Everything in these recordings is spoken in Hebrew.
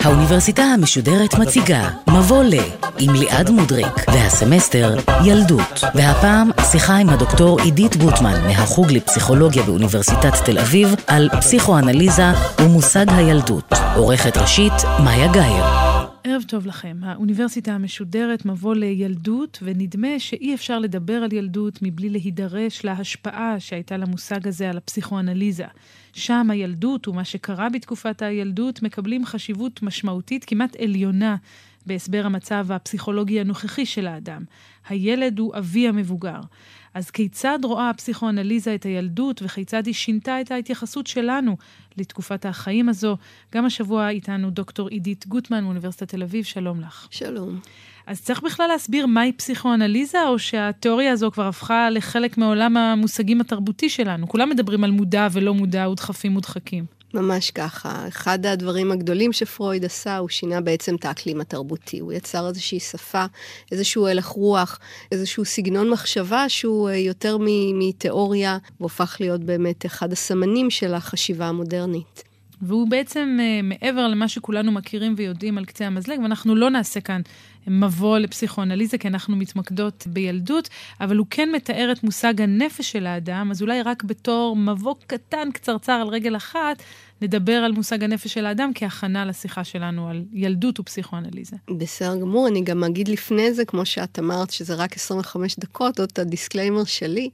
האוניברסיטה המשודרת מציגה מבוא ל עם ליעד מודריק, והסמסטר ילדות, והפעם שיחה עם הדוקטור עידית גוטמן מהחוג לפסיכולוגיה באוניברסיטת תל אביב על פסיכואנליזה ומושג הילדות. עורכת ראשית מאיה גאייר. ערב טוב לכם. האוניברסיטה המשודרת מבוא לילדות, ונדמה שאי אפשר לדבר על ילדות מבלי להידרש להשפעה שהייתה למושג הזה על הפסיכואנליזה. שם הילדות ומה שקרה בתקופת הילדות מקבלים חשיבות משמעותית כמעט עליונה בהסבר המצב הפסיכולוגי הנוכחי של האדם. הילד הוא אבי המבוגר. אז כיצד רואה הפסיכואנליזה את הילדות, וכיצד היא שינתה את ההתייחסות שלנו לתקופת החיים הזו? גם השבוע איתנו דוקטור עידית גוטמן מאוניברסיטת תל אביב. שלום לך. שלום. אז צריך בכלל להסביר מהי פסיכואנליזה, או שהתיאוריה הזו כבר הפכה לחלק מעולם המושגים התרבותי שלנו? כולם מדברים על מודע ולא מודע, ודחפים ודחקים. ממש ככה. אחד הדברים הגדולים שפרויד עשה, הוא שינה בעצם את האקלים התרבותי. הוא יצר איזושהי שפה, איזשהו הלך רוח, איזשהו סגנון מחשבה שהוא יותר מתיאוריה, והופך להיות באמת אחד הסמנים של החשיבה המודרנית. והוא בעצם מעבר למה שכולנו מכירים ויודעים על קצה המזלג, ואנחנו לא נעשה כאן מבוא לפסיכואנליזה, כי אנחנו מתמקדות בילדות, אבל הוא כן מתאר את מושג הנפש של האדם, אז אולי רק בתור מבוא קטן, קצרצר על רגל אחת, נדבר על מושג הנפש של האדם כהכנה לשיחה שלנו על ילדות ופסיכואנליזה. בסדר גמור, אני גם אגיד לפני זה, כמו שאת אמרת שזה רק 25 דקות, עוד את הדיסקליימר שלי,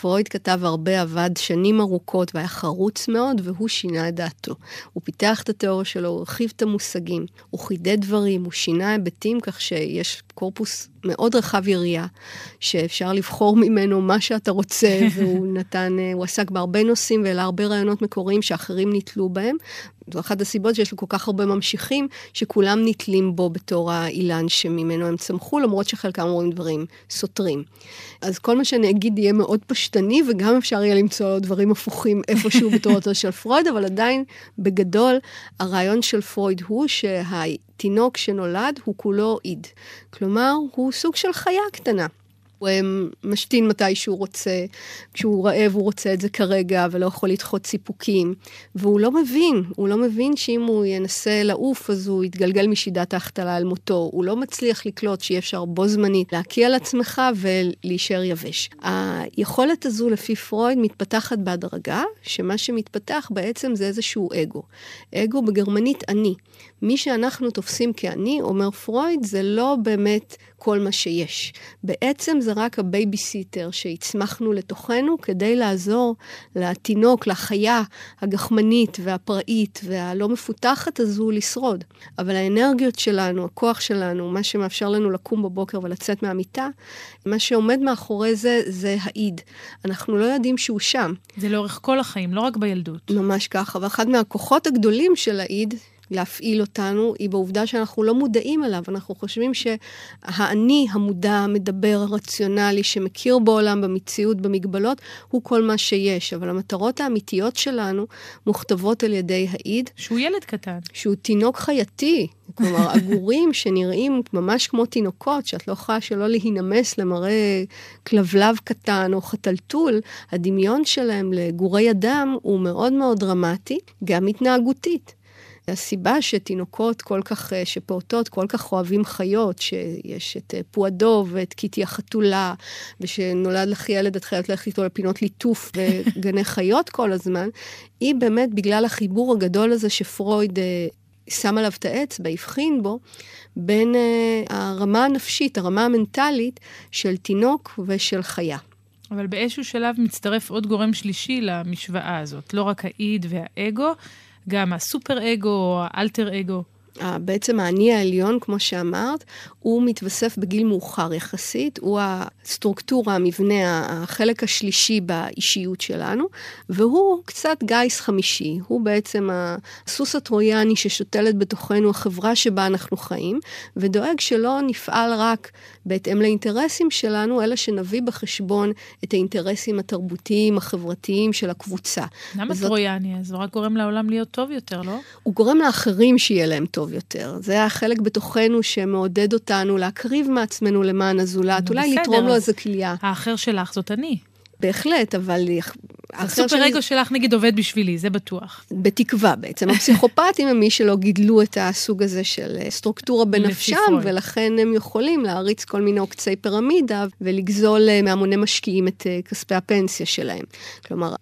פרויד כתב הרבה, עבד שנים ארוכות, והיה חרוץ מאוד, והוא שינה את דעתו. הוא פיתח את התיאוריה שלו, הוא הרחיב את המושגים, הוא חידד דברים, הוא שינה היבטים, כך שיש קורפוס מאוד רחב יריעה, שאפשר לבחור ממנו מה שאתה רוצה, והוא נתן, הוא עסק בהרבה נושאים, ואלה הרבה רעיונות מקוריים שאחרים נתלו בהם. זו אחת הסיבות שיש לו כל כך הרבה ממשיכים, שכולם נתלים בו בתור האילן שממנו הם צמחו, למרות שחלקם אומרים דברים סותרים. אז כל מה שאני אגיד יהיה מאוד פשטני, וגם אפשר יהיה למצוא דברים הפוכים איפשהו בתורתו של פרויד, אבל עדיין בגדול, הרעיון של פרויד הוא שהתינוק שנולד הוא כולו עיד. כלומר, הוא סוג של חיה קטנה. הוא משתין מתי שהוא רוצה, כשהוא רעב הוא רוצה את זה כרגע, ולא יכול לדחות סיפוקים, והוא לא מבין, הוא לא מבין שאם הוא ינסה לעוף, אז הוא יתגלגל משידת ההחתלה על מותו, הוא לא מצליח לקלוט שאי אפשר בו זמנית, להקיע על עצמך ולהישאר יבש. היכולת הזו לפי פרויד מתפתחת בהדרגה, שמה שמתפתח בעצם זה איזשהו אגו. אגו בגרמנית אני. מי שאנחנו תופסים כאני, אומר פרויד, זה לא באמת כל מה שיש. בעצם זה רק הבייביסיטר שהצמחנו לתוכנו כדי לעזור לתינוק, לחיה הגחמנית והפראית והלא מפותחת הזו לשרוד. אבל האנרגיות שלנו, הכוח שלנו, מה שמאפשר לנו לקום בבוקר ולצאת מהמיטה, מה שעומד מאחורי זה, זה העיד. אנחנו לא יודעים שהוא שם. זה לאורך כל החיים, לא רק בילדות. ממש ככה. ואחד מהכוחות הגדולים של העיד, להפעיל אותנו, היא בעובדה שאנחנו לא מודעים עליו, אנחנו חושבים שהאני המודע, המדבר, הרציונלי, שמכיר בעולם, במציאות, במגבלות, הוא כל מה שיש, אבל המטרות האמיתיות שלנו מוכתבות על ידי העיד. שהוא ילד קטן. שהוא תינוק חייתי, כלומר, אגורים שנראים ממש כמו תינוקות, שאת לא יכולה שלא להינמס למראה כלבלב קטן או חטלטול, הדמיון שלהם לגורי אדם הוא מאוד מאוד דרמטי, גם התנהגותית. הסיבה שתינוקות כל כך, שפעוטות כל כך אוהבים חיות, שיש את פועדו ואת קיטי החתולה, ושנולד לך ילד, את חייבת ללכת איתו לפינות ליטוף וגני חיות כל הזמן, היא באמת בגלל החיבור הגדול הזה שפרויד שם עליו את האצבע, הבחין בו, בין הרמה הנפשית, הרמה המנטלית של תינוק ושל חיה. אבל באיזשהו שלב מצטרף עוד גורם שלישי למשוואה הזאת, לא רק העיד והאגו, גם הסופר אגו או האלטר אגו. בעצם האני העליון, כמו שאמרת, הוא מתווסף בגיל מאוחר יחסית, הוא הסטרוקטורה, המבנה, החלק השלישי באישיות שלנו, והוא קצת גייס חמישי, הוא בעצם הסוס הטרויאני ששותלת בתוכנו החברה שבה אנחנו חיים, ודואג שלא נפעל רק בהתאם לאינטרסים שלנו, אלא שנביא בחשבון את האינטרסים התרבותיים, החברתיים של הקבוצה. למה טרויאני? אז הוא רק גורם לעולם להיות טוב יותר, לא? הוא גורם לאחרים שיהיה להם טוב יותר. זה החלק בתוכנו שמעודד אותנו להקריב מעצמנו למען הזולת, אולי לתרום לו איזה כליה. האחר שלך זאת אני. בהחלט, אבל... הסופר אגו שלך נגיד עובד בשבילי, זה בטוח. בתקווה בעצם. הפסיכופטים הם מי שלא גידלו את הסוג הזה של סטרוקטורה בנפשם, ולכן הם יכולים להריץ כל מיני עוקצי פירמידה, ולגזול מהמוני משקיעים את כספי הפנסיה שלהם. כלומר,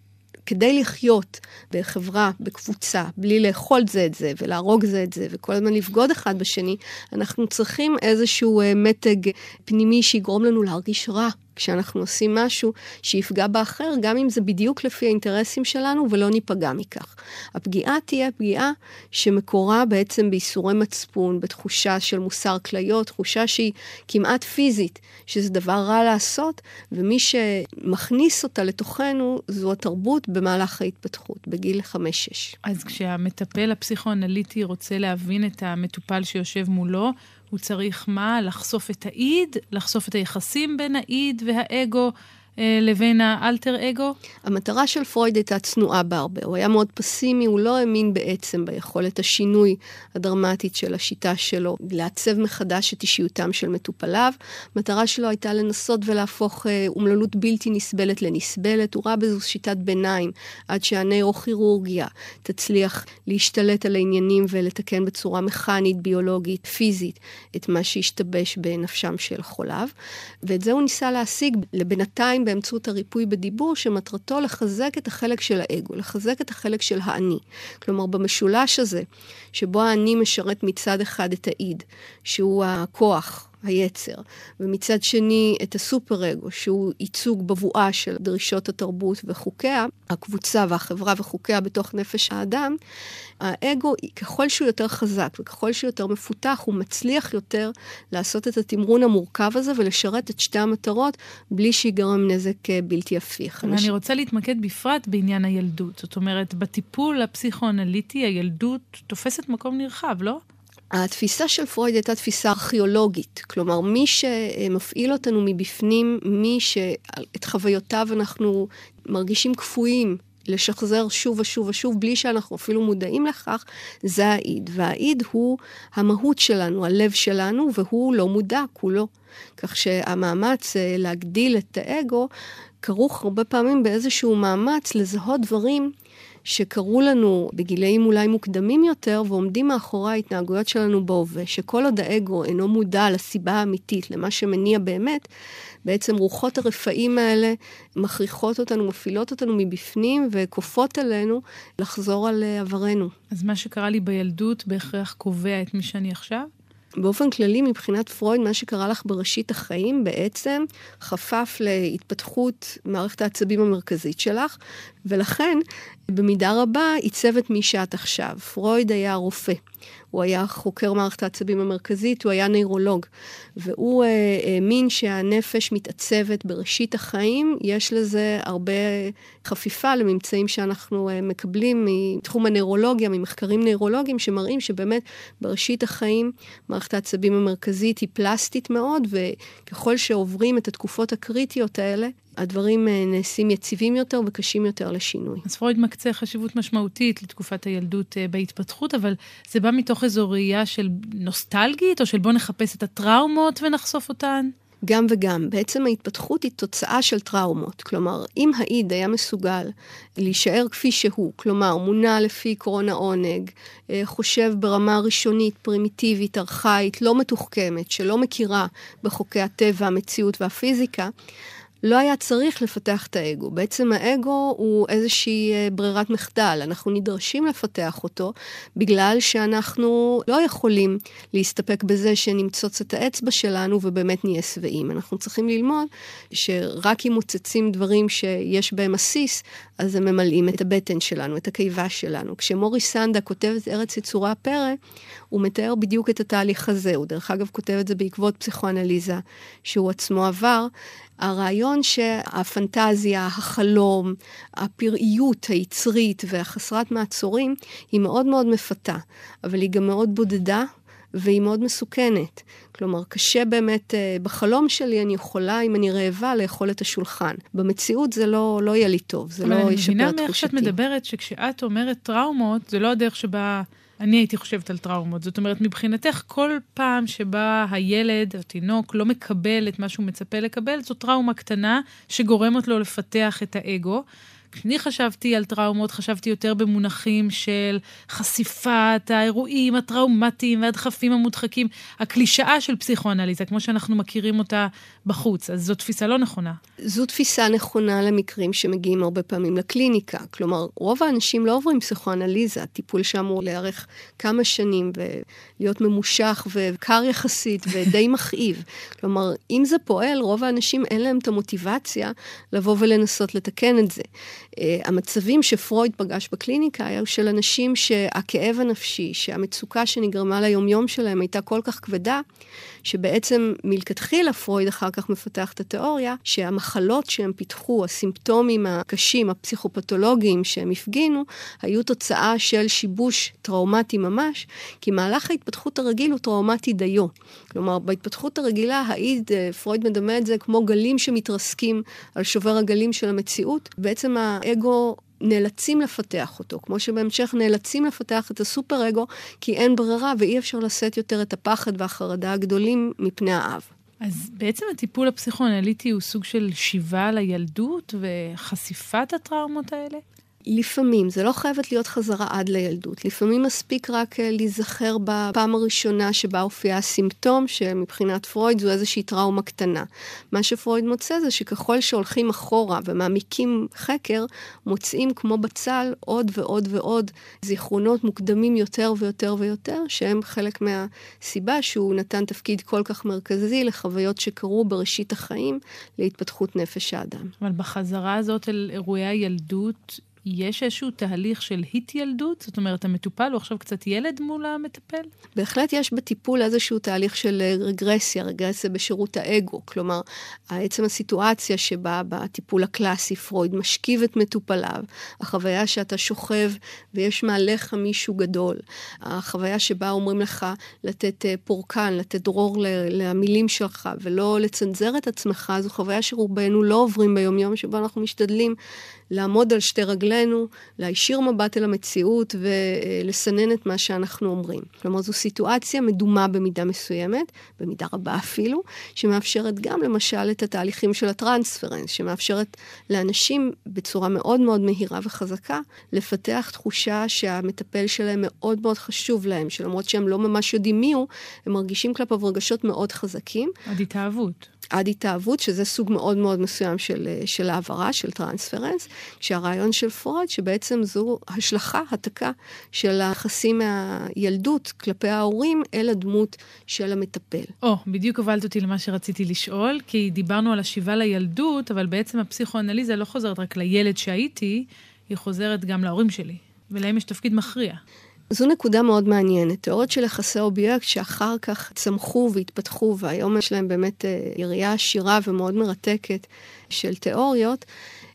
כדי לחיות בחברה, בקבוצה, בלי לאכול זה את זה, ולהרוג זה את זה, וכל הזמן לבגוד אחד בשני, אנחנו צריכים איזשהו מתג פנימי שיגרום לנו להרגיש רע. כשאנחנו עושים משהו שיפגע באחר, גם אם זה בדיוק לפי האינטרסים שלנו, ולא ניפגע מכך. הפגיעה תהיה פגיעה שמקורה בעצם בייסורי מצפון, בתחושה של מוסר כליות, תחושה שהיא כמעט פיזית, שזה דבר רע לעשות, ומי שמכניס אותה לתוכנו, זו התרבות במהלך ההתפתחות, בגיל 5-6. אז כשהמטפל הפסיכואנליטי רוצה להבין את המטופל שיושב מולו, הוא צריך מה? לחשוף את האיד, לחשוף את היחסים בין האיד והאגו לבין האלטר אגו? המטרה של פרויד הייתה צנועה בהרבה. הוא היה מאוד פסימי, הוא לא האמין בעצם ביכולת השינוי הדרמטית של השיטה שלו, לעצב מחדש את אישיותם של מטופליו. המטרה שלו הייתה לנסות ולהפוך אומללות בלתי נסבלת לנסבלת. הוא ראה בזו שיטת ביניים, עד שהנאירוכירורגיה תצליח להשתלט על העניינים ולתקן בצורה מכנית, ביולוגית, פיזית, את מה שהשתבש בנפשם של חוליו. ואת זה הוא ניסה להשיג לבינתיים באמצעות הריפוי בדיבור, שמטרתו לחזק את החלק של האגו, לחזק את החלק של האני. כלומר, במשולש הזה, שבו האני משרת מצד אחד את האיד, שהוא הכוח, היצר, ומצד שני את הסופר-אגו, שהוא ייצוג בבואה של דרישות התרבות וחוקיה, הקבוצה והחברה וחוקיה בתוך נפש האדם, האגו, ככל שהוא יותר חזק וככל שהוא יותר מפותח, הוא מצליח יותר לעשות את התמרון המורכב הזה ולשרת את שתי המטרות, בלי שיגרם נזק בלתי הפיך. אני רוצה להתמקד בפרט בעניין הילדות. זאת אומרת, בטיפול הפסיכואנליטי, הילדות תופסת מקום נרחב, לא? התפיסה של פרויד הייתה תפיסה ארכיאולוגית, כלומר מי שמפעיל אותנו מבפנים, מי שאת חוויותיו אנחנו מרגישים כפויים לשחזר שוב ושוב ושוב, בלי שאנחנו אפילו מודעים לכך, זה העיד. והעיד הוא המהות שלנו, הלב שלנו, והוא לא מודע כולו. כך שהמאמץ להגדיל את האגו, כרוך הרבה פעמים באיזשהו מאמץ לזהות דברים שקראו לנו בגילאים אולי מוקדמים יותר, ועומדים מאחורי ההתנהגויות שלנו בהווה, שכל עוד האגו אינו מודע לסיבה האמיתית, למה שמניע באמת, בעצם רוחות הרפאים האלה מכריחות אותנו, מפעילות אותנו מבפנים, וכופות עלינו לחזור על עברנו. אז מה שקרה לי בילדות בהכרח קובע את מי שאני עכשיו? באופן כללי, מבחינת פרויד, מה שקרה לך בראשית החיים, בעצם חפף להתפתחות מערכת העצבים המרכזית שלך, ולכן, במידה רבה, עיצב את מי שאת עכשיו. פרויד היה רופא. הוא היה חוקר מערכת העצבים המרכזית, הוא היה נוירולוג, והוא האמין שהנפש מתעצבת בראשית החיים, יש לזה הרבה חפיפה לממצאים שאנחנו מקבלים מתחום הנוירולוגיה, ממחקרים נוירולוגיים שמראים שבאמת בראשית החיים מערכת העצבים המרכזית היא פלסטית מאוד, וככל שעוברים את התקופות הקריטיות האלה, הדברים נעשים יציבים יותר וקשים יותר לשינוי. אז פרויד מקצה חשיבות משמעותית לתקופת הילדות בהתפתחות, אבל זה בא מתוך איזו ראייה של נוסטלגית, או של בוא נחפש את הטראומות ונחשוף אותן? גם וגם. בעצם ההתפתחות היא תוצאה של טראומות. כלומר, אם העיד היה מסוגל להישאר כפי שהוא, כלומר, מונה לפי עקרון העונג, חושב ברמה ראשונית, פרימיטיבית, ארכאית, לא מתוחכמת, שלא מכירה בחוקי הטבע, המציאות והפיזיקה, לא היה צריך לפתח את האגו. בעצם האגו הוא איזושהי ברירת מחדל. אנחנו נדרשים לפתח אותו, בגלל שאנחנו לא יכולים להסתפק בזה שנמצוץ את האצבע שלנו, ובאמת נהיה שבעים. אנחנו צריכים ללמוד שרק אם מוצצים דברים שיש בהם עסיס, אז הם ממלאים את הבטן שלנו, את הקיבה שלנו. כשמורי סנדה כותב את ארץ יצורי הפרא, הוא מתאר בדיוק את התהליך הזה. הוא דרך אגב כותב את זה בעקבות פסיכואנליזה, שהוא עצמו עבר. הרעיון שהפנטזיה, החלום, הפראיות היצרית והחסרת מעצורים, היא מאוד מאוד מפתה, אבל היא גם מאוד בודדה, והיא מאוד מסוכנת. כלומר, קשה באמת, בחלום שלי אני יכולה, אם אני רעבה, לאכול את השולחן. במציאות זה לא יהיה לי טוב, זה לא ישפר תחושתי. אני מבינה מאיך שאת מדברת, שכשאת אומרת טראומות, זה לא הדרך שבה אני הייתי חושבת על טראומות. זאת אומרת, מבחינתך, כל פעם שבה הילד, התינוק, לא מקבל את מה שהוא מצפה לקבל, זו טראומה קטנה שגורמת לו לפתח את האגו. כשאני חשבתי על טראומות, חשבתי יותר במונחים של חשיפת האירועים הטראומטיים והדחפים המודחקים, הקלישאה של פסיכואנליזה, כמו שאנחנו מכירים אותה בחוץ. אז זו תפיסה לא נכונה. זו תפיסה נכונה למקרים שמגיעים הרבה פעמים לקליניקה. כלומר, רוב האנשים לא עוברים פסיכואנליזה, טיפול שאמור לארך כמה שנים ולהיות ממושך וקר יחסית ודי מכאיב. כלומר, אם זה פועל, רוב האנשים אין להם את המוטיבציה לבוא ולנסות לתקן את זה. המצבים שפרויד פגש בקליניקה היו של אנשים שהכאב הנפשי, שהמצוקה שנגרמה ליומיום שלהם הייתה כל כך כבדה, שבעצם מלכתחילה פרויד אחר כך מפתח את התיאוריה, שהמחלות שהם פיתחו, הסימפטומים הקשים, הפסיכופתולוגיים שהם הפגינו, היו תוצאה של שיבוש טראומטי ממש, כי מהלך ההתפתחות הרגיל הוא טראומטי דיו. כלומר, בהתפתחות הרגילה, פרויד מדמה את זה כמו גלים שמתרסקים על שובר הגלים של המציאות. בעצם האגו נאלצים לפתח אותו, כמו שבהמשך נאלצים לפתח את הסופר אגו, כי אין ברירה ואי אפשר לשאת יותר את הפחד והחרדה הגדולים מפני האב. אז בעצם הטיפול הפסיכואנליטי הוא סוג של שיבה לילדות וחשיפת הטראומות האלה? לפעמים, זה לא חייבת להיות חזרה עד לילדות. לפעמים מספיק רק להיזכר בפעם הראשונה שבה הופיע הסימפטום, שמבחינת פרויד זו איזושהי טראומה קטנה. מה שפרויד מוצא זה שככל שהולכים אחורה ומעמיקים חקר, מוצאים כמו בצל עוד ועוד ועוד זיכרונות מוקדמים יותר ויותר ויותר, שהם חלק מהסיבה שהוא נתן תפקיד כל כך מרכזי לחוויות שקרו בראשית החיים להתפתחות נפש האדם. אבל בחזרה הזאת אל אירועי הילדות, יש איזשהו תהליך של התילדות? זאת אומרת, המטופל הוא עכשיו קצת ילד מול המטפל? בהחלט יש בטיפול איזשהו תהליך של רגרסיה, רגרסיה בשירות האגו. כלומר, בעצם הסיטואציה שבה בטיפול הקלאסי פרויד משכיב את מטופליו, החוויה שאתה שוכב ויש מעליך מישהו גדול, החוויה שבה אומרים לך לתת פורקן, לתת דרור למילים שלך, ולא לצנזר את עצמך, זו חוויה שרובנו לא עוברים ביום יום, שבה אנחנו משתדלים לעמוד על שתי רגלינו, להישיר מבט אל המציאות ולסנן את מה שאנחנו אומרים. כלומר, זו סיטואציה מדומה במידה מסוימת, במידה רבה אפילו, שמאפשרת גם למשל את התהליכים של הטרנספרנס, שמאפשרת לאנשים בצורה מאוד מאוד מהירה וחזקה, לפתח תחושה שהמטפל שלהם מאוד מאוד חשוב להם, שלמרות שהם לא ממש יודעים מיהו, הם מרגישים כלפיו רגשות מאוד חזקים. עד התאהבות. עד התאהבות, שזה סוג מאוד מאוד מסוים של העברה, של טרנספרנס, כשהרעיון של פרויד, שבעצם זו השלכה, התקה, של היחסים מהילדות כלפי ההורים, אל הדמות של המטפל. בדיוק הובלת אותי למה שרציתי לשאול, כי דיברנו על השיבה לילדות, אבל בעצם הפסיכואנליזה לא חוזרת רק לילד שהייתי, היא חוזרת גם להורים שלי, ולהם יש תפקיד מכריע. זו נקודה מאוד מעניינת. תיאוריות של יחסי אובייקט שאחר כך צמחו והתפתחו, והיום יש להם באמת יריעה עשירה ומאוד מרתקת של תיאוריות,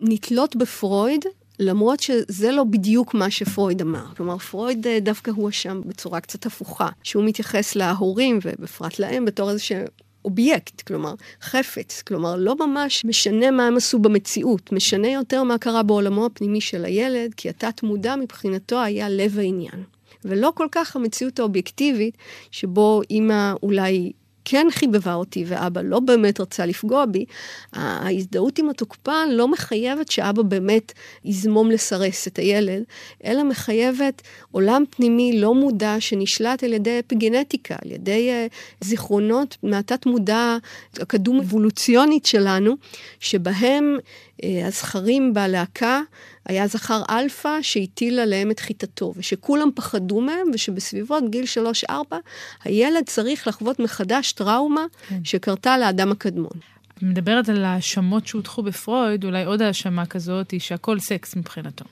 נתלות בפרויד, למרות שזה לא בדיוק מה שפרויד אמר. כלומר, פרויד דווקא הוא אשם בצורה קצת הפוכה, שהוא מתייחס להורים ובפרט להם בתור איזה אובייקט, כלומר, חפץ, כלומר, לא ממש משנה מה הם עשו במציאות, משנה יותר מה קרה בעולמו הפנימי של הילד, כי התת מודע מבחינתו היה לב העניין. ולא כל כך המציאות האובייקטיבית, שבו אמא אולי כן חיבבה אותי, ואבא לא באמת רצה לפגוע בי, ההזדהות עם התוקפן לא מחייבת שאבא באמת יזמום לסרס את הילד, אלא מחייבת עולם פנימי לא מודע, שנשלט על ידי אפיגנטיקה, על ידי זיכרונות מעטת מודע, הקדום אבולוציונית שלנו, שבהם הזכרים בלהקה, היה זכר אלפא שהטיל עליהם את חיטתו, ושכולם פחדו מהם, ושבסביבות גיל 3-4, הילד צריך לחוות מחדש טראומה שקרתה לאדם הקדמון. את מדברת על האשמות שהוטחו בפרויד, אולי עוד האשמה כזאת היא שהכל סקס מבחינתו.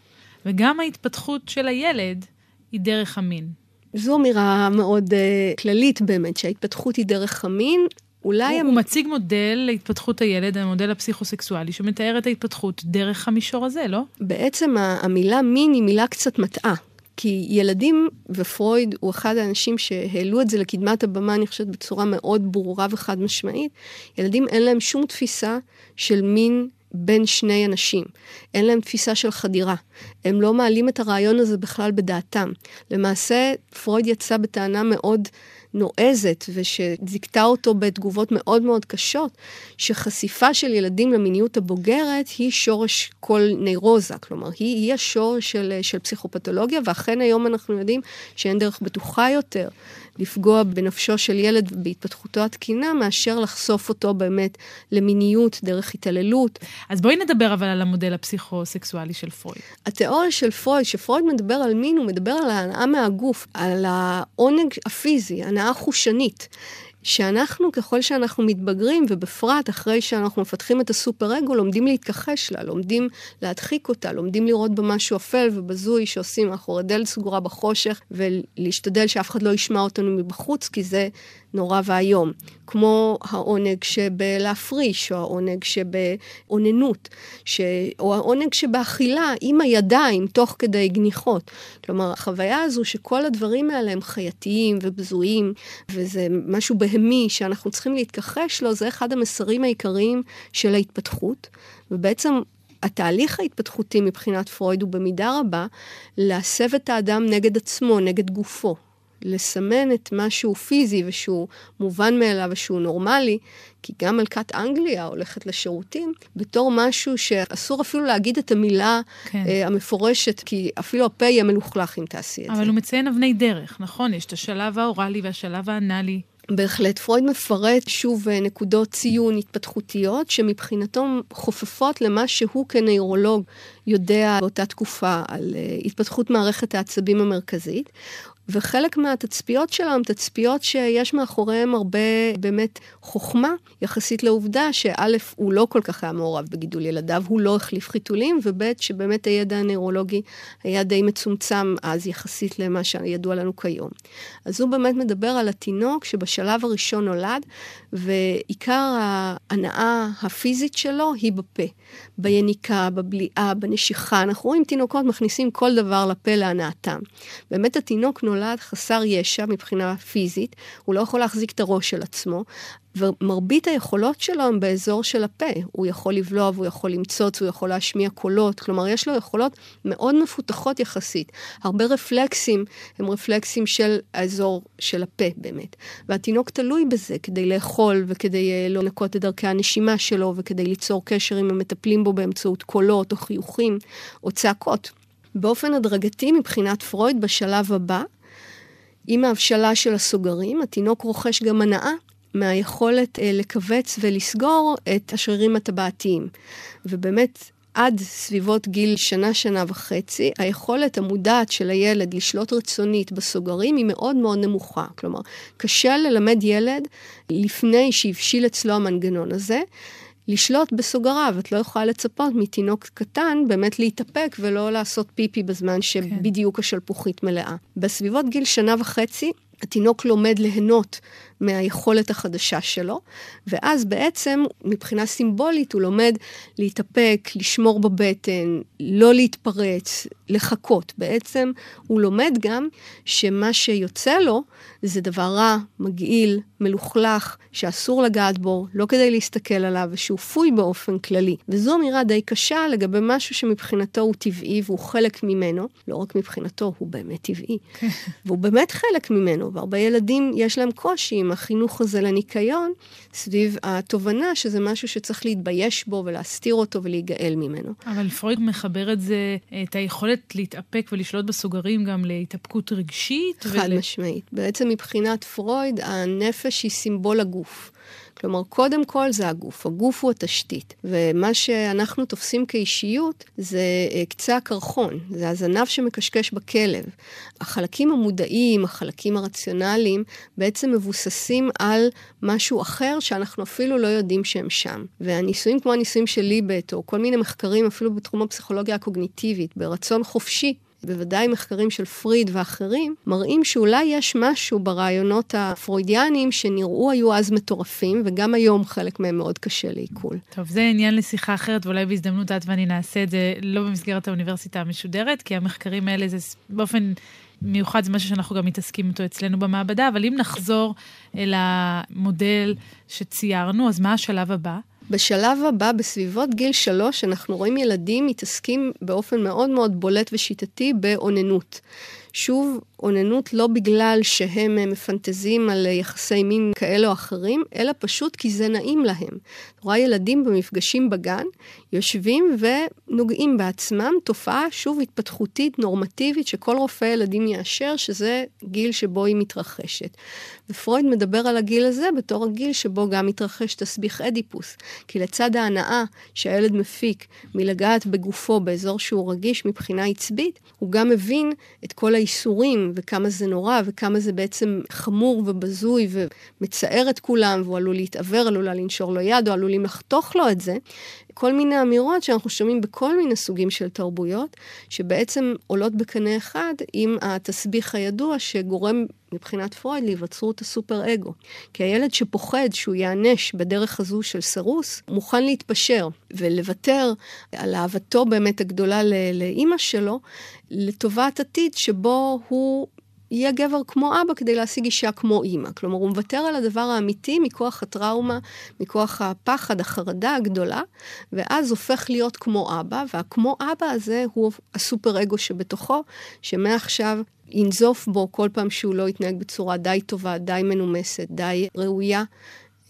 וגם ההתפתחות של הילד היא דרך המין. זו אמירה מאוד כללית באמת, שההתפתחות היא דרך המין, הוא מציג מודל להתפתחות הילד, המודל הפסיכוסקסואלי, שמתאר את ההתפתחות דרך המישור הזה, לא? בעצם המילה מין היא מילה קצת מטעה. כי ילדים, ופרויד הוא אחד האנשים שהעלו את זה לקדמת הבמה, אני חושבת בצורה מאוד ברורה וחד משמעית, ילדים אין להם שום תפיסה של מין בין שני אנשים, אין להם תפיסה של חדירה, הם לא מעלים את הרעיון הזה בכלל בדעתם. למעשה, פרויד יצא בטענה מאוד נועזת, ושזיקתה אותו בתגובות מאוד מאוד קשות, שחשיפה של ילדים למיניות הבוגרת היא שורש כל נירוזה, כלומר, היא השורש של פסיכופתולוגיה, ואכן היום אנחנו יודעים שאין דרך בטוחה יותר לפגוע בנפשו של ילד בהתפתחותו התקינה, מאשר לחשוף אותו באמת למיניות דרך התעללות. אז בואי נדבר אבל על המודל הפסיכוסקסואלי של פרויד. התיאוריה של פרויד, שפרויד מדבר על מין, הוא מדבר על ההנאה מהגוף, על העונג הפיזי, הנאה חושנית, שאנחנו ככל שאנחנו מתבגרים, ובפרט אחרי שאנחנו מפתחים את הסופר-אגו, לומדים להתכחש לה, לומדים להדחיק אותה, לומדים לראות במשהו אפל ובזוי שעושים מאחורי דלת סגורה בחושך, ולהשתדל שאף אחד לא ישמע אותנו מבחוץ, כי זה נורא והיום. כמו העונג שבלהפריש, או העונג שבעוננות, או העונג שבאכילה עם הידיים, תוך כדי גניחות. כלומר, החוויה הזו שכל הדברים האלה הם חייתיים ובזויים, וזה משהו בהמי שאנחנו צריכים להתכחש לו, זה אחד המסרים העיקריים של ההתפתחות, ובעצם התהליך ההתפתחותי מבחינת פרויד הוא במידה רבה להסב את האדם נגד עצמו, נגד גופו. לסמן את משהו פיזי ושהוא מובן מאליו ושהוא נורמלי, כי גם מלכת אנגליה הולכת לשירותים, בתור משהו שאסור אפילו להגיד את המילה המפורשת, כי אפילו הפה יהיה מלוכלך אם תעשי את זה. אבל הוא מציין אבני דרך, נכון? יש את השלב האורלי והשלב האנלי. בהחלט, פרויד מפרט שוב נקודות ציון התפתחותיות שמבחינתו חופפות למה שהוא כנוירולוג יודע באותה תקופה על התפתחות מערכת העצבים המרכזית, וחלק מהתצפיות שלהם, תצפיות שיש מאחוריהם הרבה באמת חוכמה, יחסית לעובדה שא' הוא לא כל כך היה מעורב בגידול ילדיו, הוא לא החליף חיתולים, וב' שבאמת הידע הנוירולוגי היה די מצומצם אז יחסית למה שידוע לנו כיום. אז הוא באמת מדבר על התינוק שבשלב הראשון נולד, ועיקר ההנאה הפיזית שלו היא בפה, ביניקה, בבליעה, בנשיכה. אנחנו רואים תינוקות מכניסים כל דבר לפה להנאתם. באמת התינוק נולד חסר ישע מבחינה פיזית, הוא לא יכול להחזיק את הראש של עצמו, ומרבית היכולות שלו הם באזור של הפה. הוא יכול לבלוע, הוא יכול למצוץ, הוא יכול להשמיע קולות, כלומר יש לו יכולות מאוד מפותחות יחסית. הרבה רפלקסים הם רפלקסים של האזור של הפה באמת. והתינוק תלוי בזה כדי לאכול וכדי לא לנקות את דרכי הנשימה שלו וכדי ליצור קשר עם המטפלים בו באמצעות קולות או חיוכים או צעקות. באופן הדרגתי מבחינת פרויד בשלב הבא, עם ההבשלה של הסוגרים, התינוק רוכש גם הנאה מהיכולת לקווץ ולסגור את השרירים הטבעתיים. ובאמת, עד סביבות גיל שנה וחצי, היכולת המודעת של הילד לשלוט רצונית בסוגרים היא מאוד מאוד נמוכה. כלומר, קשה ללמד ילד לפני שהבשיל אצלו המנגנון הזה, לשלוט בסוגריו, את לא יכולה לצפות מתינוק קטן, באמת להתאפק ולא לעשות פיפי בזמן שבדיוק השלפוחית מלאה. בסביבות גיל 1.5, התינוק לומד ליהנות מהיכולת החדשה שלו, ואז בעצם מבחינה סימבולית הוא לומד להתאפק, לשמור בבטן, לא להתפרץ, לחכות. בעצם הוא לומד גם שמה שיוצא לו זה דבר רע, מגעיל, מלוכלך, שאסור לגעת בו, לא כדי להסתכל עליו, ושהוא פוי באופן כללי. וזו אמירה די קשה לגבי משהו שמבחינתו הוא טבעי, והוא חלק ממנו, לא רק מבחינתו, הוא באמת טבעי. והוא באמת חלק ממנו, והרבה ילדים יש להם קושי עם החינוך הזה לניקיון, סביב התובנה שזה משהו שצריך להתבייש בו, ולהסתיר אותו ולהיגאל ממנו. אבל פרויד מחבר את זה, את היכולת להתאפק ולשלוט בסוגרים גם להתאפקות רגשית. חד משמעית. בעצם מבחינת פרויד, הנפש היא סימבול הגוף. כלומר, קודם כל זה הגוף. הגוף הוא התשתית. ומה שאנחנו תופסים כאישיות זה קצה הקרחון. זה הזנב שמקשקש בכלב. החלקים המודעים, החלקים הרציונליים, בעצם מבוססים על משהו אחר שאנחנו אפילו לא יודעים שהם שם. והניסויים כמו הניסויים שלי, או כל מיני מחקרים, אפילו בתחום הפסיכולוגיה הקוגניטיבית, ברצון חופשי, בוודאי מחקרים של פריד ואחרים, מראים שאולי יש משהו ברעיונות הפרוידיאנים שנראו היו אז מטורפים, וגם היום חלק מהם מאוד קשה לעיכול. טוב, זה עניין לשיחה אחרת, ואולי בהזדמנות את ואני נעשה את זה לא במסגרת האוניברסיטה המשודרת, כי המחקרים האלה זה באופן מיוחד, זה משהו שאנחנו גם מתעסקים אותו אצלנו במעבדה, אבל אם נחזור אל המודל שציירנו, אז מה השלב הבא? בשלב הבא, בסביבות גיל 3, אנחנו רואים ילדים מתעסקים באופן מאוד מאוד בולט ושיטתי באוננות. שוב, אוננות לא בגלל שהם מפנטזים על יחסי מין כאלה או אחרים, אלא פשוט כי זה נעים להם. רואה ילדים במפגשים בגן, יושבים ונוגעים בעצמם, תופעה שוב התפתחותית, נורמטיבית, שכל רופא ילדים יאשר, שזה גיל שבו היא מתרחשת. ופרויד מדבר על הגיל הזה בתור הגיל שבו גם מתרחש תסביך אדיפוס, כי לצד ההנאה שהילד מפיק מלגעת בגופו באזור שהוא רגיש מבחינה עצבית, הוא גם מבין את כל האיסורים וכמה זה נורא וכמה זה בעצם חמור ובזוי ומצער את כולם, והוא עלול להתעבר, עלולה לנשור לו יד או עלולים לחתוך לו את זה. כל מיני אמירות שאנחנו שומעים בכל מיני סוגים של תרבויות, שבעצם עולות בקנה אחד עם התסביך הידוע שגורם מבחינת פרויד להיווצרות הסופר אגו. כי הילד שפוחד שהוא יענש בדרך הזו של סירוס, מוכן להתפשר ולוותר על אהבתו באמת הגדולה לאמא שלו, לטובת עתיד שבו הוא יהיה גבר כמו אבא כדי להשיג אישה כמו אימא. כלומר, הוא מוותר על הדבר האמיתי מכוח הטראומה, מכוח הפחד, החרדה הגדולה, ואז הופך להיות כמו אבא, והכמו אבא הזה הוא הסופר אגו שבתוכו, שמעכשיו ינזוף בו כל פעם שהוא לא יתנהג בצורה די טובה, די מנומסת, די ראויה,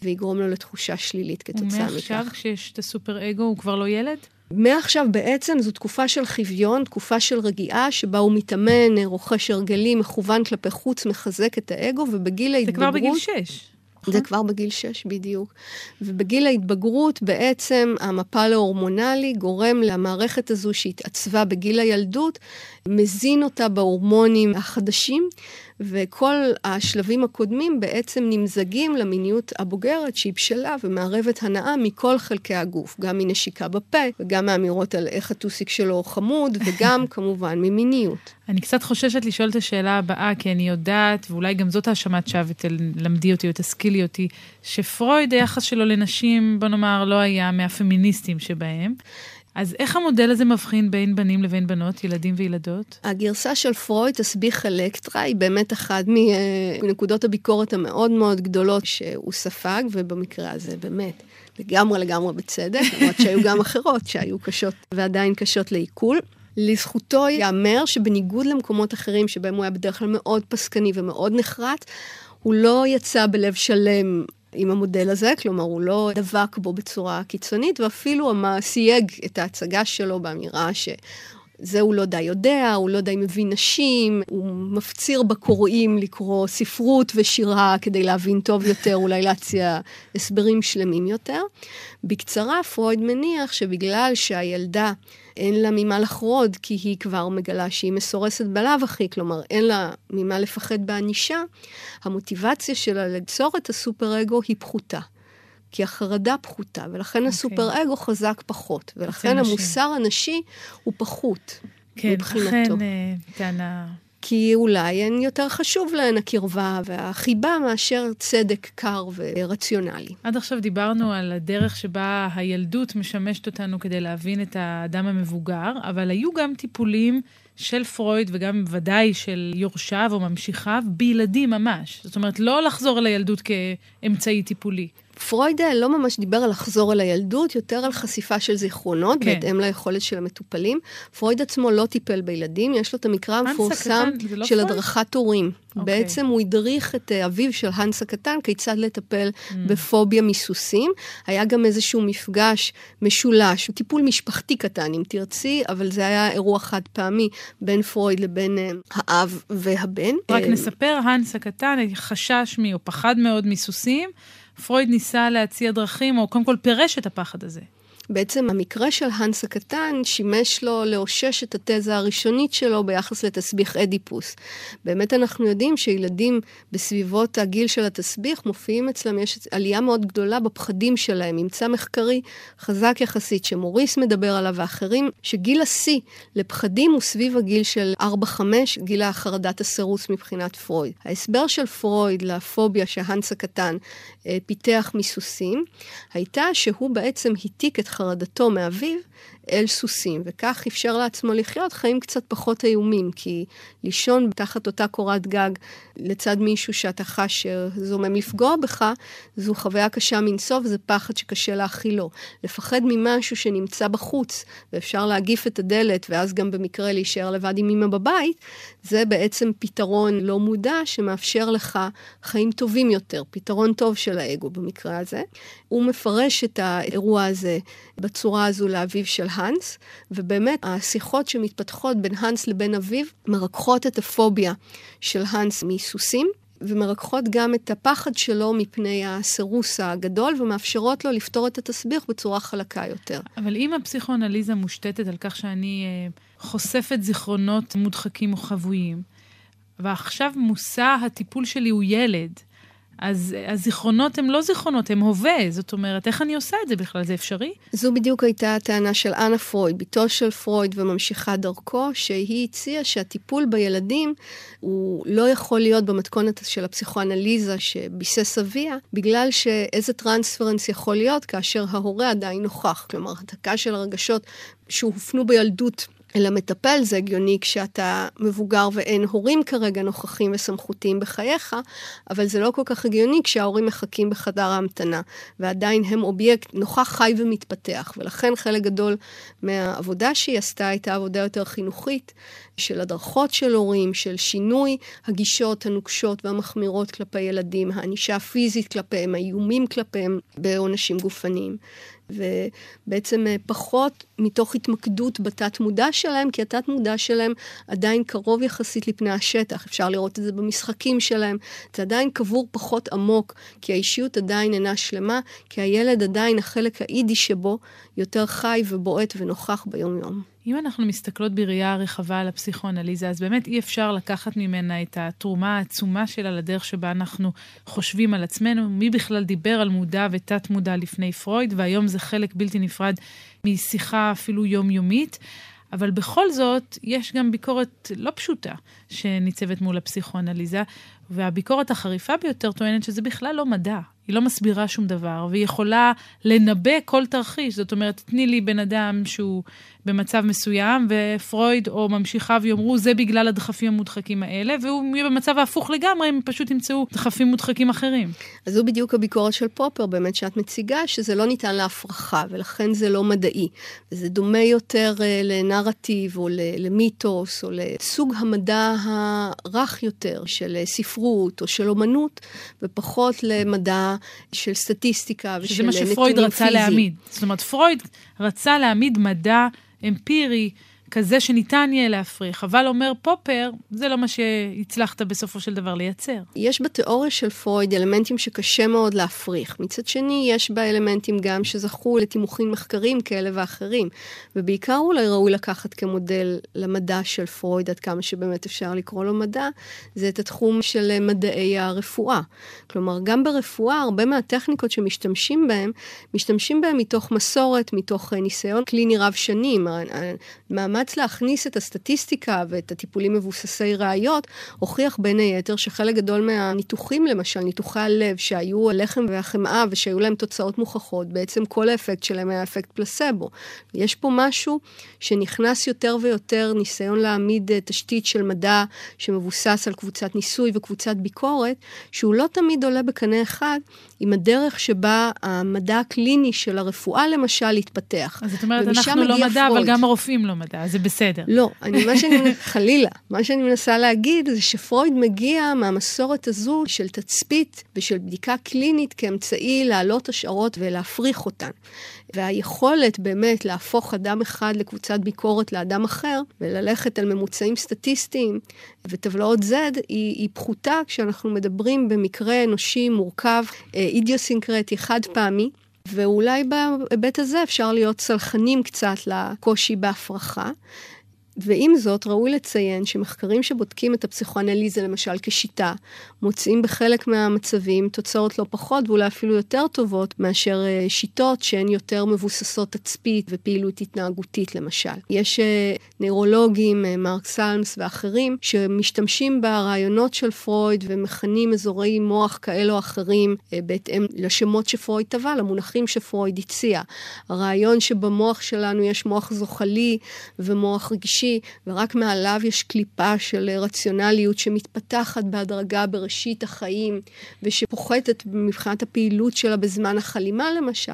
ויגרום לו לתחושה שלילית כתוצאה מכך. ומעכשיו כשיש את הסופר אגו הוא כבר לא ילד? מעכשיו בעצם זו תקופה של חוויון, תקופה של רגיעה, שבה הוא מתאמן, רוכש הרגלים, מכוון כלפי חוץ, מחזק את האגו, ובגיל ההתבגרות... זה כבר בגיל 6. זה כבר בגיל 6 בדיוק. ובגיל ההתבגרות בעצם המפל ההורמונלי גורם למערכת הזו שהתעצבה בגיל הילדות, מזין אותה בהורמונים החדשים, וכל השלבים הקודמים בעצם נמזגים למיניות הבוגרת שהיא בשלה ומערבת הנאה מכל חלקי הגוף, גם מנשיקה בפה וגם מאמירות על איך הטוסיק שלו חמוד וגם כמובן ממיניות. אני קצת חוששת לשאול את השאלה הבאה, כי אני יודעת, ואולי גם זאת האשמת שווא, למדי אותי או תשכילי אותי, שפרויד היחס שלו לנשים, בוא נאמר, לא היה מהפמיניסטים שבהם. אז איך המודל הזה מבחין בין בנים לבין בנות, ילדים וילדות? הגרסה של פרויד, תסביך אלקטרה, היא באמת אחת מנקודות הביקורת המאוד מאוד גדולות שהוא ספג, ובמקרה הזה באמת לגמרי בצדק, למרות שהיו גם אחרות שהיו קשות ועדיין קשות לעיכול. לזכותו יאמר שבניגוד למקומות אחרים שבהם הוא היה בדרך כלל מאוד פסקני ומאוד נחרט, הוא לא יצא בלב שלם עם המודל הזה, כלומר הוא לא דבק בו בצורה קיצונית, ואפילו סייג את ההצגה שלו באמירה שזה הוא לא די יודע, הוא לא די מבין נשים, הוא מפציר בקוראים לקרוא ספרות ושירה כדי להבין טוב יותר, אולי להציע הסברים שלמים יותר. בקצרה, פרויד מניח שבגלל שהילדה אין לה ממה לחרוד, כי היא כבר מגלה שהיא מסורסת בלב אחי, כלומר, אין לה ממה לפחד באנישה, המוטיבציה שלה לצור את הסופר-אגו היא פחותה, כי החרדה פחותה, ולכן הסופר-אגו חזק פחות, ולכן המוסר הנשי הוא פחות מבחינתו. כן, לכן טענה... כי אולי הן יותר חשוב להן הקרבה והחיבה מאשר צדק קר ורציונלי. עד עכשיו דיברנו על הדרך שבה הילדות משמשת אותנו כדי להבין את האדם המבוגר, אבל היו גם טיפולים של פרויד וגם ודאי של יורשיו או ממשיכיו בילדים ממש. זאת אומרת, לא לחזור לילדות כאמצעי טיפולי. פרויד לא ממש דיבר על לחזור אל הילדות, יותר על חשיפה של זיכרונות, בהתאם ליכולת של המטופלים. פרויד עצמו לא טיפל בילדים, יש לו את המקרא המפורסם של הדרכת הורים. בעצם הוא הדריך את אביו של הנס הקטן, כיצד לטפל בפוביה מסוסים. היה גם איזשהו מפגש משולש, טיפול משפחתי קטן, אם תרצי, אבל זה היה אירוע חד פעמי, בין פרויד לבין האב והבן. רק נספר, הנס הקטן חשש או פחד מאוד מסוסים, פרויד ניסה להציע דרכים, או קודם כל פירש את הפחד הזה. בעצם המקרה של הנס הקטן שימש לו לאושש את התזה הראשונית שלו ביחס לתסביך אדיפוס. באמת אנחנו יודעים שילדים בסביבות הגיל של התסביך מופיעים אצלם, יש עלייה מאוד גדולה בפחדים שלהם, ממצא מחקרי חזק יחסית שמוריס מדבר עליו ואחרים, שגיל השיא לפחדים הוא סביב הגיל של 4-5, גיל החרדת הסירוס מבחינת פרויד. ההסבר של פרויד לפוביה שהנס הקטן פיתח מסוסים, הייתה שהוא בעצם היתיק את חרדתו מאביו אל סוסים, וכך אפשר לעצמו לחיות חיים קצת פחות איומים, כי לישון תחת אותה קורת גג לצד מישהו שאתה חש שזומם לפגוע בך, זו חוויה קשה מנסוף, זה פחד שקשה להכילו. לפחד ממשהו שנמצא בחוץ, ואפשר להגיף את הדלת, ואז גם במקרה להישאר לבד עם אמא בבית, זה בעצם פתרון לא מודע שמאפשר לך חיים טובים יותר, פתרון טוב של האגו במקרה הזה. הוא מפרש את האירוע הזה בצורה הזו לאביו של הנס, ובאמת השיחות שמתפתחות בין הנס לבין אביו מרקחות את הפוביה של הנס מסוסים, ומרקחות גם את הפחד שלו מפני הסירוס הגדול, ומאפשרות לו לפתור את התסביך בצורה חלקה יותר. אבל אם הפסיכואנליזה מושתתת על כך שאני חושפת זיכרונות מודחקים או חבויים, ועכשיו מושא הטיפול שלי הוא ילד, אז הזיכרונות הם לא זיכרונות, הם הווה. זאת אומרת, איך אני עושה את זה בכלל? זה אפשרי? זו בדיוק הייתה הטענה של אנה פרויד, ביתו של פרויד וממשיכה דרכו, שהיא הציעה שהטיפול בילדים הוא לא יכול להיות במתכונת של הפסיכואנליזה שביסס אביה, בגלל שאיזה טרנספרנס יכול להיות כאשר ההורה עדיין נוכח. כלומר, התקה של הרגשות שהופנו בילדות אלא מטפל, זה הגיוני כשאתה מבוגר ואין הורים כרגע נוכחים וסמכותיים בחייך, אבל זה לא כל כך הגיוני כשההורים מחכים בחדר ההמתנה, ועדיין הם אובייקט נוכח חי ומתפתח, ולכן חלק גדול מהעבודה שהיא עשתה הייתה עבודה יותר חינוכית, של הדרכות של הורים, של שינוי הגישות הנוקשות והמחמירות כלפי ילדים, הענישה הפיזית כלפיהם, האיומים כלפיהם בעונשים גופניים. ובעצם פחות מתוך התמקדות בתת מודע שלהם, כי התת מודע שלהם עדיין קרוב יחסית לפני השטח, אפשר לראות את זה במשחקים שלהם, זה עדיין קבור פחות עמוק, כי האישיות עדיין אינה שלמה, כי הילד עדיין החלק האידי שבו יותר חי ובועט ונוכח ביום יום. אם אנחנו מסתכלות בראייה הרחבה על הפסיכואנליזה, אז באמת אי אפשר לקחת ממנה את התרומה העצומה שלה לדרך שבה אנחנו חושבים על עצמנו. מי בכלל דיבר על מודע ותת מודע לפני פרויד, והיום זה חלק בלתי נפרד משיחה אפילו יומיומית. אבל בכל זאת, יש גם ביקורת לא פשוטה שניצבת מול הפסיכואנליזה, והביקורת החריפה ביותר טוענת שזה בכלל לא מדע. היא לא מסבירה שום דבר, והיא יכולה לנבא כל תרחיש. זאת אומרת, תני לי בן אדם שהוא במצב מסוים, ופרויד או ממשיכיו יאמרו, זה בגלל הדחפים המודחקים האלה, והוא יהיה במצב ההפוך לגמרי, הם פשוט ימצאו דחפים מודחקים אחרים. אז זו בדיוק הביקורת של פופר, באמת שאת מציגה, שזה לא ניתן להפרחה, ולכן זה לא מדעי. זה דומה יותר לנרטיב, או למיתוס, או לסוג המדע הרך יותר, של ספרות, או של אומנות, ופחות למדע של סטטיסטיקה, ושל נתונים פיזיים. שזה מה שפרויד רצה להעמיד. זאת אומרת, פרויד רצה להעמיד מדע אמפירי, כזה שניתן יהיה להפריך, אבל אומר פופר, זה לא מה שהצלחת בסופו של דבר לייצר. יש בתיאוריה של פרויד אלמנטים שקשה מאוד להפריך. מצד שני, יש בה אלמנטים גם שזכו לתימוכים מחקרים כאלה ואחרים, ובעיקר אולי ראוי לקחת כמודל למדע של פרויד, עד כמה שבאמת אפשר לקרוא לו מדע, זה את התחום של מדעי הרפואה. כלומר, גם ברפואה, הרבה מהטכניקות שמשתמשים בהם מתוך מסורת, מתוך ניסיון קליני רב שנים, מאמץ להכניס את הסטטיסטיקה ואת הטיפולים מבוססי ראיות, הוכיח בין היתר שחלק גדול מהניתוחים, למשל ניתוחי הלב, שהיו הלחם והחמאה ושהיו להם תוצאות מוכחות, בעצם כל האפקט שלהם היה אפקט פלסבו. יש פה משהו שנכנס יותר ויותר ניסיון להעמיד תשתית של מדע שמבוסס על קבוצת ניסוי וקבוצת ביקורת, שהוא לא תמיד עולה בקנה אחד עם הדרך שבה המדע הקליני של הרפואה למשל התפתח. אז זאת אומרת, אנחנו לא מדע, פרויד. אבל גם הרופאים לא מדע. זה בסדר. לא, מה שאני מנסה להגיד זה שפרויד מגיע מהמסורת הזו של תצפית ושל בדיקה קלינית כאמצעי להעלות השערות ולהפריך אותן. והיכולת באמת להפוך אדם אחד לקבוצת ביקורת לאדם אחר, וללכת על ממוצעים סטטיסטיים וטבלאות Z, היא פחותה כשאנחנו מדברים במקרה אנושי מורכב, אידיוסינקרטי, חד פעמי, ואולי בהיבט הזה אפשר להיות סלחנים קצת לקושי בהפרחה. ועם זאת ראוי לציין שמחקרים שבודקים את הפסיכואנליזה למשל כשיטה, מוצאים בחלק מהמצבים תוצאות לא פחות ואולי אפילו יותר טובות מאשר שיטות שהן יותר מבוססות תצפית ופעילות התנהגותית למשל. יש נוירולוגים, מרק סולמס ואחרים, שמשתמשים ברעיונות של פרויד ומכנים אזורי מוח כאלו או אחרים בהתאם לשמות שפרויד טבע, למונחים שפרויד הציע. הרעיון שבמוח שלנו יש מוח זוחלי ומוח רגישי, ורק מעליו יש קליפה של רציונליות שמתפתחת בהדרגה בראשית החיים, ושפוחתת מבחינת הפעילות שלה בזמן החלימה למשל,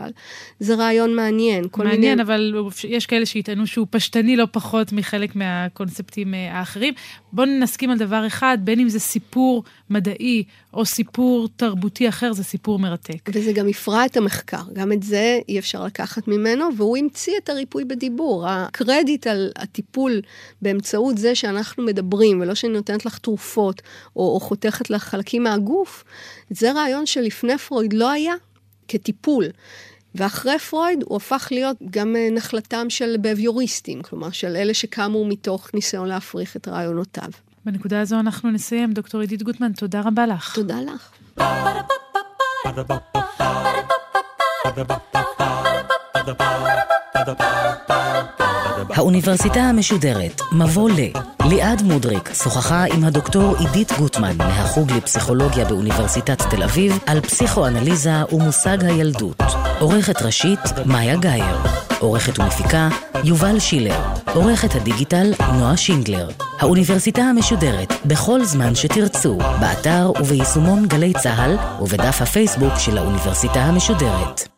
זה רעיון מעניין. מעניין, אבל יש כאלה שיטענו שהוא פשטני לא פחות מחלק מהקונספטים האחרים. בואו נסכים על דבר אחד, בין אם זה סיפור מדעי או סיפור תרבותי אחר, זה סיפור מרתק. וזה גם הפרע את המחקר, גם את זה אי אפשר לקחת ממנו, והוא המציא את הריפוי בדיבור. הקרדיט על הטיפול באמצעות זה שאנחנו מדברים, ולא שאני נותנת לך תרופות, או חותכת לך חלקים מהגוף, זה רעיון שלפני פרויד לא היה כטיפול. ואחרי פרויד הוא הפך להיות גם נחלתם של ביוריסטים, כלומר של אלה שקמו מתוך ניסיון להפריך את רעיונותיו. בנקודה הזו אנחנו נסיים. דוקטור עידית גוטמן, תודה רבה לך. תודה לך. האוניברסיטה המשודרת, מבוא ל. ליעד מודריק שוחחה עם הדוקטור עידית גוטמן מהחוג לפסיכולוגיה באוניברסיטת תל אביב על פסיכואנליזה ומושג הילדות. עורכת ראשית, מאיה גייר. עורכת ומפיקה, יובל שילר. עורכת הדיגיטל, נועה שינגלר. האוניברסיטה המשודרת, בכל זמן שתרצו, באתר וביישומון גלי צהל ובדף הפייסבוק של האוניברסיטה המשודרת.